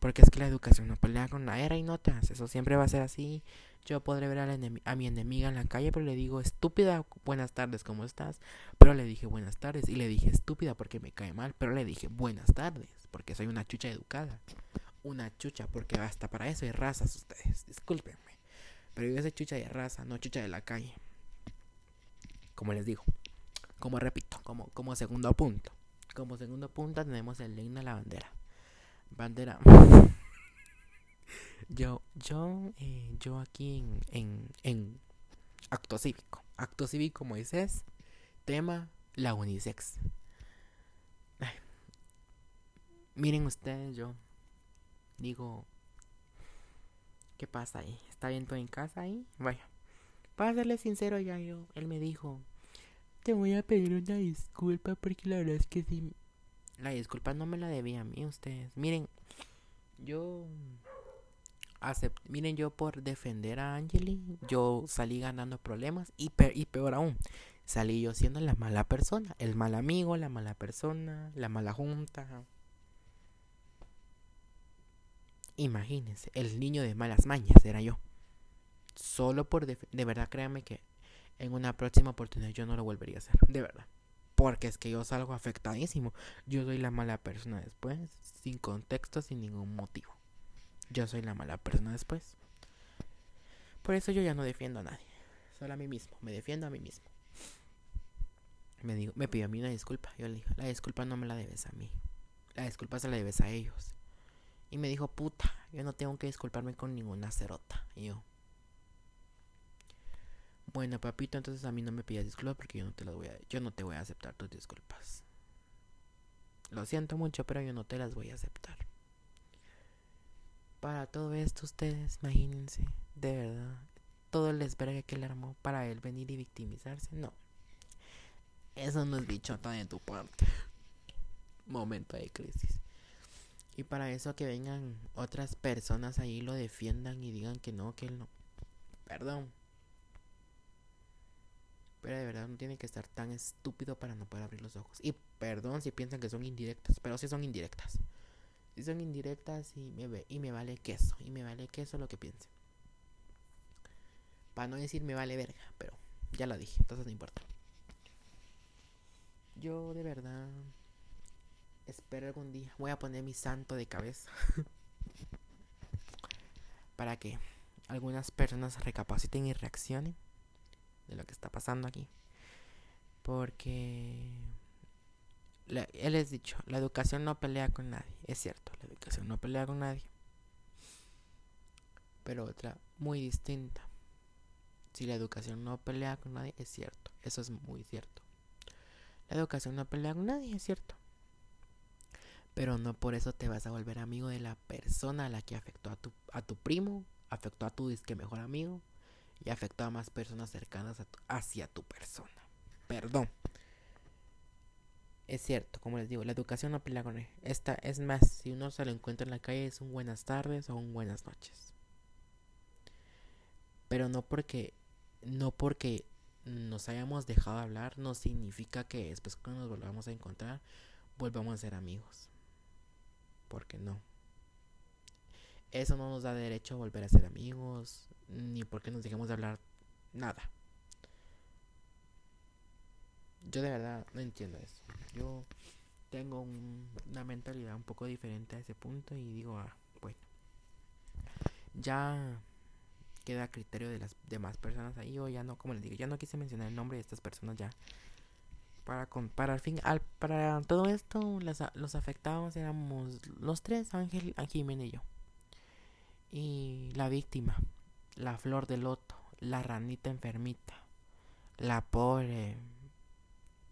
Porque es que la educación no pelea con la era y notas. Eso siempre va a ser así. Yo podré ver a mi enemiga en la calle, pero le digo, estúpida, buenas tardes, ¿cómo estás? Pero le dije buenas tardes. Y le dije estúpida porque me cae mal. Pero le dije buenas tardes porque soy una chucha educada. Una chucha porque basta para eso y razas ustedes. Discúlpenme. Pero yo soy chucha de raza, no chucha de la calle. Como les digo. Como repito, como segundo punto. Como segundo punto tenemos el himno a la bandera. Bandera. Yo aquí en acto cívico. Acto cívico Moisés. Tema la unisex. Ay. Miren ustedes, yo digo, ¿qué pasa ahí? ¿Está bien todo en casa ahí? Vaya. Para serle sincero, ya yo, él me dijo, te voy a pedir una disculpa porque la verdad es que sí. La disculpa no me la debía a mí, ustedes. Miren, yo acepté. Miren, yo por defender a Angeli, yo salí ganando problemas y peor aún, salí yo siendo la mala persona, el mal amigo, la mala persona, la mala junta. Imagínense, el niño de malas mañas era yo. Solo por de verdad, créanme que en una próxima oportunidad yo no lo volvería a hacer, de verdad. Porque es que yo salgo afectadísimo. Yo soy la mala persona después. Sin contexto, sin ningún motivo. Yo soy la mala persona después. Por eso yo ya no defiendo a nadie. Solo a mí mismo. Me defiendo a mí mismo. Me pidió a mí una disculpa. Yo le dije, la disculpa no me la debes a mí. La disculpa se la debes a ellos. Y me dijo, puta, yo no tengo que disculparme con ninguna cerota. Y yo, bueno, papito, entonces a mí no me pidas disculpas porque yo no te voy a aceptar tus disculpas. Lo siento mucho, pero yo no te las voy a aceptar. Para todo esto, ustedes, imagínense, de verdad, todo el desvergue que le armó para él venir y victimizarse, no. Eso no es bichota de tu parte. Momento de crisis. Y para eso que vengan otras personas ahí lo defiendan y digan que él no. Perdón. Pero de verdad no tiene que estar tan estúpido para no poder abrir los ojos. Y perdón si piensan que son indirectas, pero sí son indirectas. Sí son indirectas y me vale queso. Y me vale queso lo que piensen. Para no decir me vale verga, pero ya lo dije, entonces no importa. Yo de verdad espero algún día. Voy a poner mi santo de cabeza. Para que algunas personas recapaciten y reaccionen de lo que está pasando aquí. Porque ya les he dicho, la educación no pelea con nadie. Es cierto, la educación no pelea con nadie. Pero otra muy distinta. Si la educación no pelea con nadie, es cierto. Eso es muy cierto. La educación no pelea con nadie, es cierto. Pero no por eso te vas a volver amigo de la persona a la que afectó a tu primo, afectó a tu disque mejor amigo y afectó a más personas cercanas hacia tu persona. Perdón. Es cierto, como les digo, la educación no pelea con él. Esta es más, si uno se lo encuentra en la calle es un buenas tardes o un buenas noches. Pero no porque nos hayamos dejado hablar no significa que después cuando nos volvamos a encontrar volvamos a ser amigos. Porque no. Eso no nos da derecho a volver a ser amigos, ni porque nos dejemos de hablar nada. Yo de verdad no entiendo eso. Yo tengo una mentalidad un poco diferente a ese punto y digo, bueno, ya queda a criterio de las demás personas ahí. Yo ya no, como les digo, ya no quise mencionar el nombre de estas personas ya. Para comparar, para todo esto, los afectados éramos los tres, Ángel, Jiménez y yo. Y la víctima, la flor de loto, la ranita enfermita, la pobre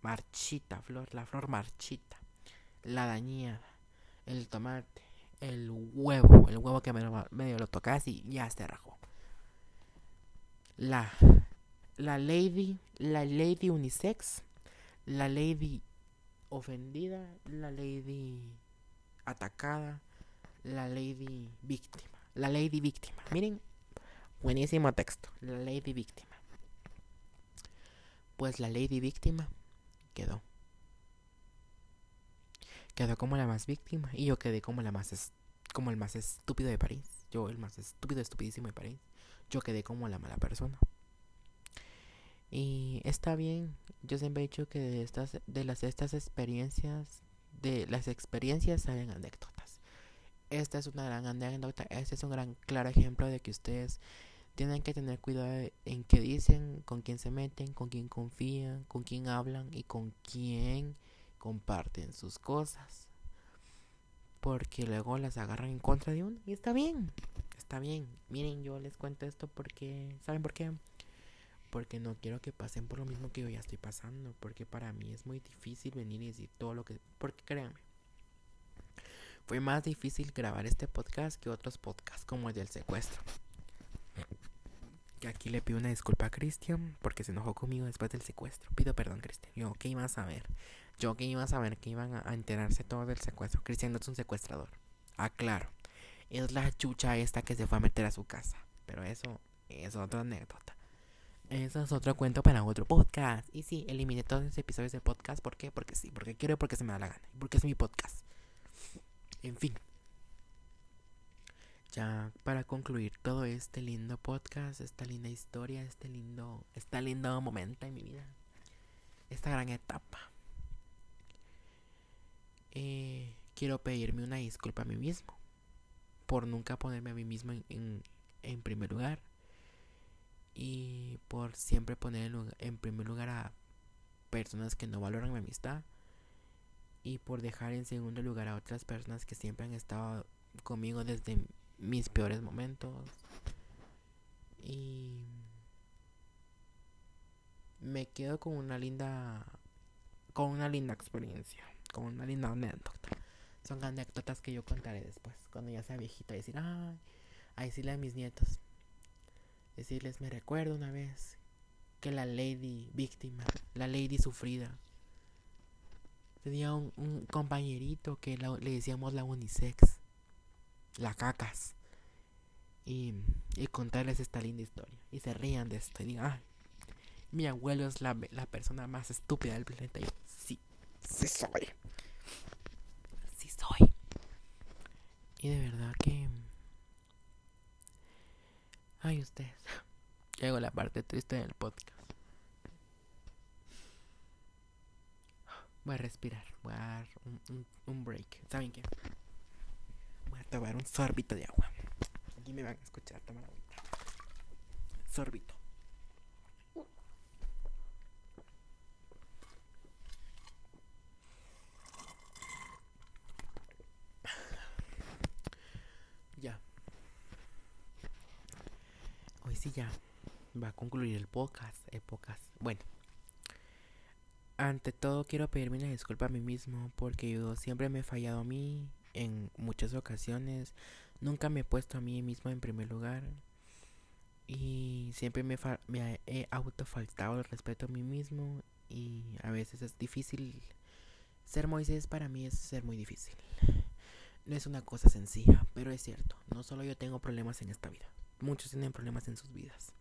marchita, flor, la flor marchita, la dañada, el tomate, el huevo que medio lo tocas y ya se rajó. La lady unisex, la lady ofendida, la lady atacada, la lady víctima. La lady víctima. Miren, buenísimo texto. La lady víctima. Pues la lady víctima quedó como la más víctima, y yo quedé como el más estúpido de París. Yo el más estupidísimo de París. Yo quedé como la mala persona. Y está bien. Yo siempre he dicho que de las experiencias salen anécdotas. Esta es una gran anécdota. Este es un gran claro ejemplo de que ustedes tienen que tener cuidado en qué dicen, con quién se meten, con quién confían, con quién hablan y con quién comparten sus cosas, porque luego las agarran en contra de uno. Y está bien. Miren, yo les cuento esto porque, ¿saben por qué? Porque no quiero que pasen por lo mismo que yo ya estoy pasando, porque para mí es muy difícil venir y decir todo lo que... Porque créanme, fue más difícil grabar este podcast que otros podcasts como el del secuestro. Que aquí le pido una disculpa a Cristian porque se enojó conmigo después del secuestro. Pido perdón, Cristian. Yo, ¿qué iba a saber? Que iban a enterarse todos del secuestro. Cristian no es un secuestrador. Aclaro. Es la chucha esta que se fue a meter a su casa. Pero eso es otra anécdota. Eso es otro cuento para otro podcast. Y sí, eliminé todos los episodios del podcast. ¿Por qué? Porque sí, porque quiero y porque se me da la gana. Porque es mi podcast. En fin. Ya para concluir todo este lindo podcast, esta linda historia, este lindo momento en mi vida, esta gran etapa, quiero pedirme una disculpa a mí mismo por nunca ponerme a mí mismo en primer lugar, y por siempre poner en primer lugar a personas que no valoran mi amistad, y por dejar en segundo lugar a otras personas que siempre han estado conmigo desde mis peores momentos. Y me quedo con una linda experiencia, con una linda anécdota. Son anécdotas que yo contaré después, cuando ya sea viejita, y decir, ay, a decirle a mis nietos, decirles, me recuerdo una vez que la lady víctima, la lady sufrida, tenía un compañerito que le decíamos la unisex, la cacas, y contarles esta linda historia y se rían de esto y digan, ah, mi abuelo es la persona más estúpida del planeta. Y yo, sí soy. Y de verdad que, ay, ustedes, llegó la parte triste del podcast. Voy a respirar, voy a dar un break. ¿Saben qué? Voy a tomar un sorbito de agua. Aquí me van a escuchar tomar agüita. Sorbito. Ya. Hoy sí ya va a concluir el podcast. Bueno. Ante todo quiero pedirme una disculpa a mí mismo, porque yo siempre me he fallado a mí. En muchas ocasiones nunca me he puesto a mí mismo en primer lugar, y siempre me he autofaltado el respeto a mí mismo, y a veces es difícil. Ser Moisés para mí es ser muy difícil. No es una cosa sencilla, pero es cierto. No solo yo tengo problemas en esta vida, muchos tienen problemas en sus vidas.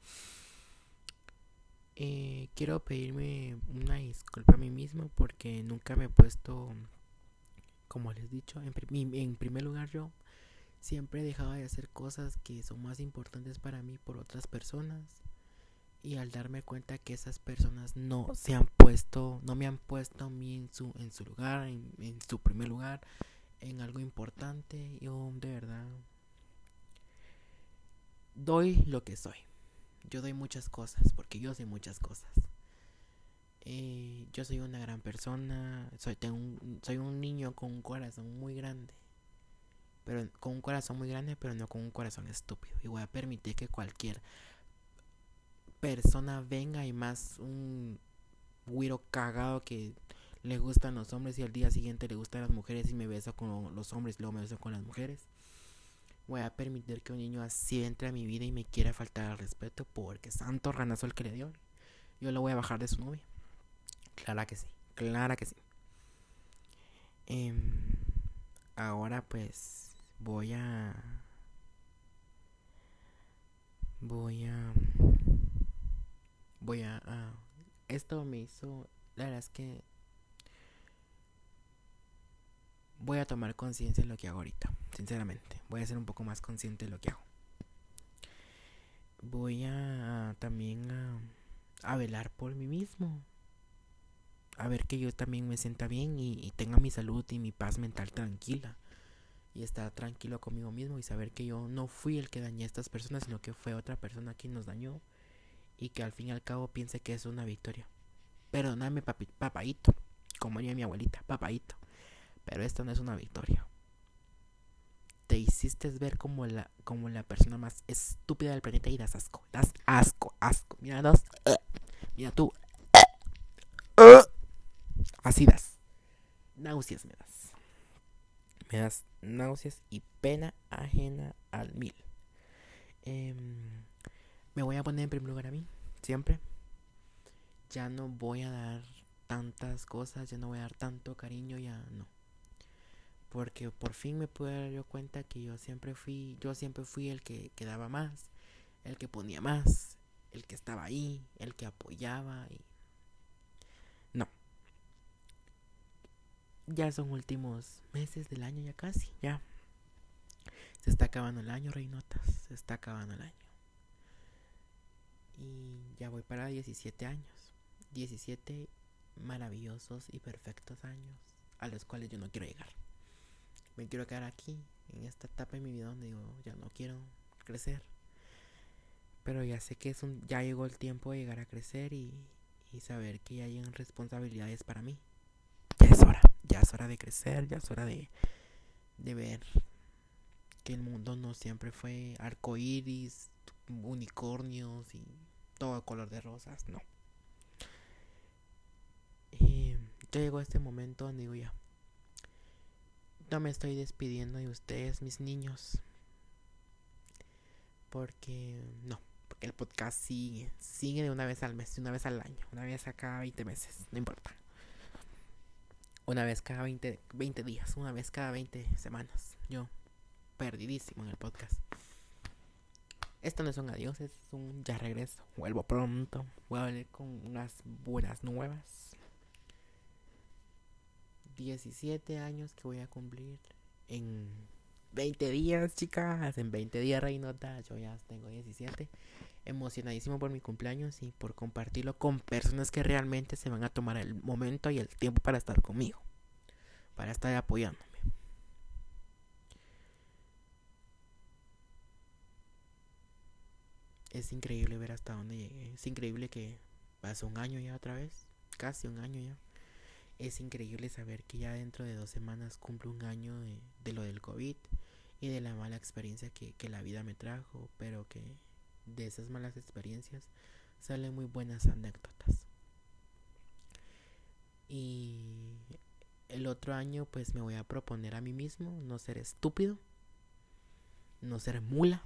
Quiero pedirme una disculpa a mí mismo porque nunca me he puesto... Como les he dicho, en primer lugar, yo siempre he dejado de hacer cosas que son más importantes para mí por otras personas. Y al darme cuenta que esas personas no me han puesto a mí en su lugar, en su primer lugar, en algo importante, yo de verdad doy lo que soy. Yo doy muchas cosas, porque yo sé muchas cosas. Yo soy una gran persona, soy un niño con un corazón muy grande, pero no con un corazón estúpido, y voy a permitir que cualquier persona venga, y más un güiro cagado que le gustan los hombres y al día siguiente le gustan las mujeres y me beso con los hombres y luego me beso con las mujeres. Voy a permitir que un niño así entre a mi vida y me quiera faltar al respeto porque santo ranazo el que le dio. Yo lo voy a bajar de su novia. Clara que sí, clara que sí. Ahora pues voy a esto me hizo, la verdad es que voy a tomar conciencia de lo que hago ahorita, sinceramente. Voy a ser un poco más consciente de lo que hago. Voy a también a velar por mí mismo. A ver que yo también me sienta bien y tenga mi salud y mi paz mental tranquila. Y estar tranquilo conmigo mismo y saber que yo no fui el que dañé a estas personas, sino que fue otra persona quien nos dañó. Y que al fin y al cabo piense que es una victoria. Perdóname, papaito, como diría mi abuelita, papaito. Pero esto no es una victoria. Te hiciste ver como la persona más estúpida del planeta y das asco. Das asco, asco. Mira, mira tú. Así das. Náuseas me das. Me das náuseas y pena ajena al mil. Me voy a poner en primer lugar a mí. Siempre. Ya no voy a dar tantas cosas. Ya no voy a dar tanto cariño. Ya no. Porque por fin me pude dar yo cuenta que yo siempre fui el que daba más, el que ponía más, el que estaba ahí, el que apoyaba y no. Ya son últimos meses del año, ya casi, ya. Se está acabando el año, reinotas, se está acabando el año. Y ya voy para 17 años, 17 maravillosos y perfectos años a los cuales yo no quiero llegar. Me quiero quedar aquí, en esta etapa de mi vida donde digo, ya no quiero crecer. Pero ya sé que ya llegó el tiempo de llegar a crecer y saber que ya llegan responsabilidades para mí. Ya es hora de crecer, ya es hora de ver que el mundo no siempre fue arcoíris, unicornios y todo color de rosas, no. Y ya llegó este momento donde digo ya. No me estoy despidiendo de ustedes, mis niños. Porque el podcast sigue de una vez al mes, de una vez al año, una vez a cada 20 meses, no importa. Una vez cada 20 días, una vez cada 20 semanas. Yo, perdidísimo en el podcast. Esto no es un adiós, es un ya regreso. Vuelvo pronto, voy a venir con unas buenas nuevas. 17 años que voy a cumplir en 20 días, chicas. En 20 días, reinota. Yo ya tengo 17. Emocionadísimo por mi cumpleaños y por compartirlo con personas que realmente se van a tomar el momento y el tiempo para estar conmigo, para estar apoyándome. Es increíble ver hasta dónde llegué. Es increíble que pasó un año ya otra vez. Casi un año ya. Es increíble saber que ya dentro de 2 semanas cumplo un año de lo del COVID y de la mala experiencia que la vida me trajo, pero que de esas malas experiencias salen muy buenas anécdotas. Y el otro año pues me voy a proponer a mí mismo no ser estúpido, no ser mula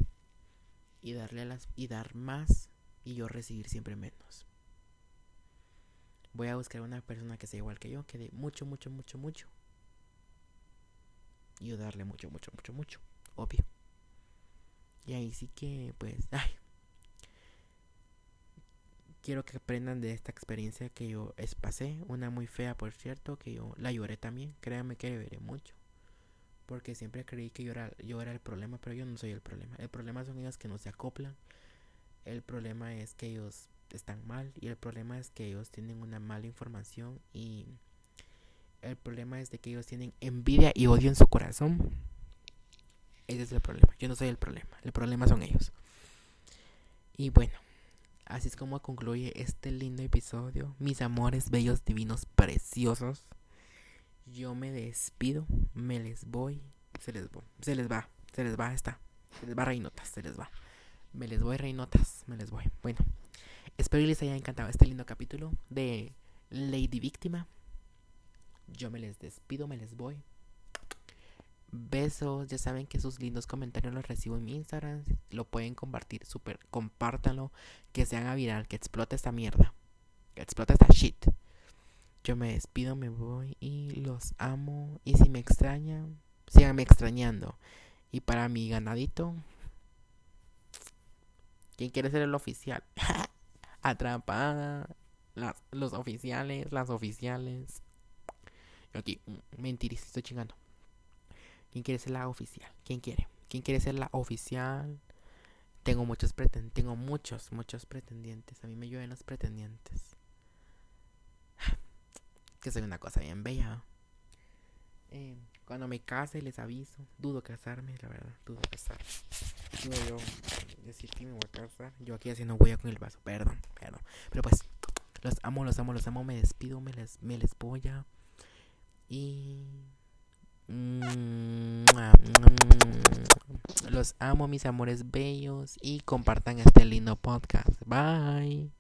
y dar más y yo recibir siempre menos. Voy a buscar una persona que sea igual que yo, que dé mucho, mucho, mucho, mucho. Y yo darle mucho, mucho, mucho, mucho. Obvio. Y ahí sí que, pues, quiero que aprendan de esta experiencia que yo pasé. Una muy fea, por cierto, que yo la lloré también. Créanme que lloré mucho. Porque siempre creí que yo era el problema, pero yo no soy el problema. El problema son ellos que no se acoplan. El problema es que ellos están mal y el problema es que ellos tienen una mala información y el problema es de que ellos tienen envidia y odio en su corazón. Ese es el problema, yo no soy el problema son ellos. Y bueno, así es como concluye este lindo episodio, mis amores bellos, divinos, preciosos. Yo me despido, me les voy, se les va reinotas, se les va. Me les voy reinotas, me les voy. Bueno, espero que les haya encantado este lindo capítulo de Lady Víctima, yo me les despido, me les voy. Besos, ya saben que sus lindos comentarios los recibo en mi Instagram. Lo pueden compartir, super, compártanlo, que se haga viral, que explote esta mierda, que explote esta shit. Yo me despido, me voy y los amo. Y si me extrañan, síganme extrañando. Y para mi ganadito, ¿quién quiere ser el oficial? Atrapada, los oficiales, las oficiales. Yo aquí, mentiris, estoy chingando. ¿Quién quiere ser la oficial? ¿Quién quiere? ¿Quién quiere ser la oficial? Tengo muchos muchos pretendientes. A mí me llueven los pretendientes. Que soy una cosa bien bella. Cuando me case les aviso. Dudo casarme, la verdad. Dudo casarme. Dudo yo decir que me voy a casar. Yo aquí haciendo huella con el vaso. Perdón. Pero pues, los amo. Me despido, me les voy a. Y... los amo, mis amores bellos, y compartan este lindo podcast. Bye.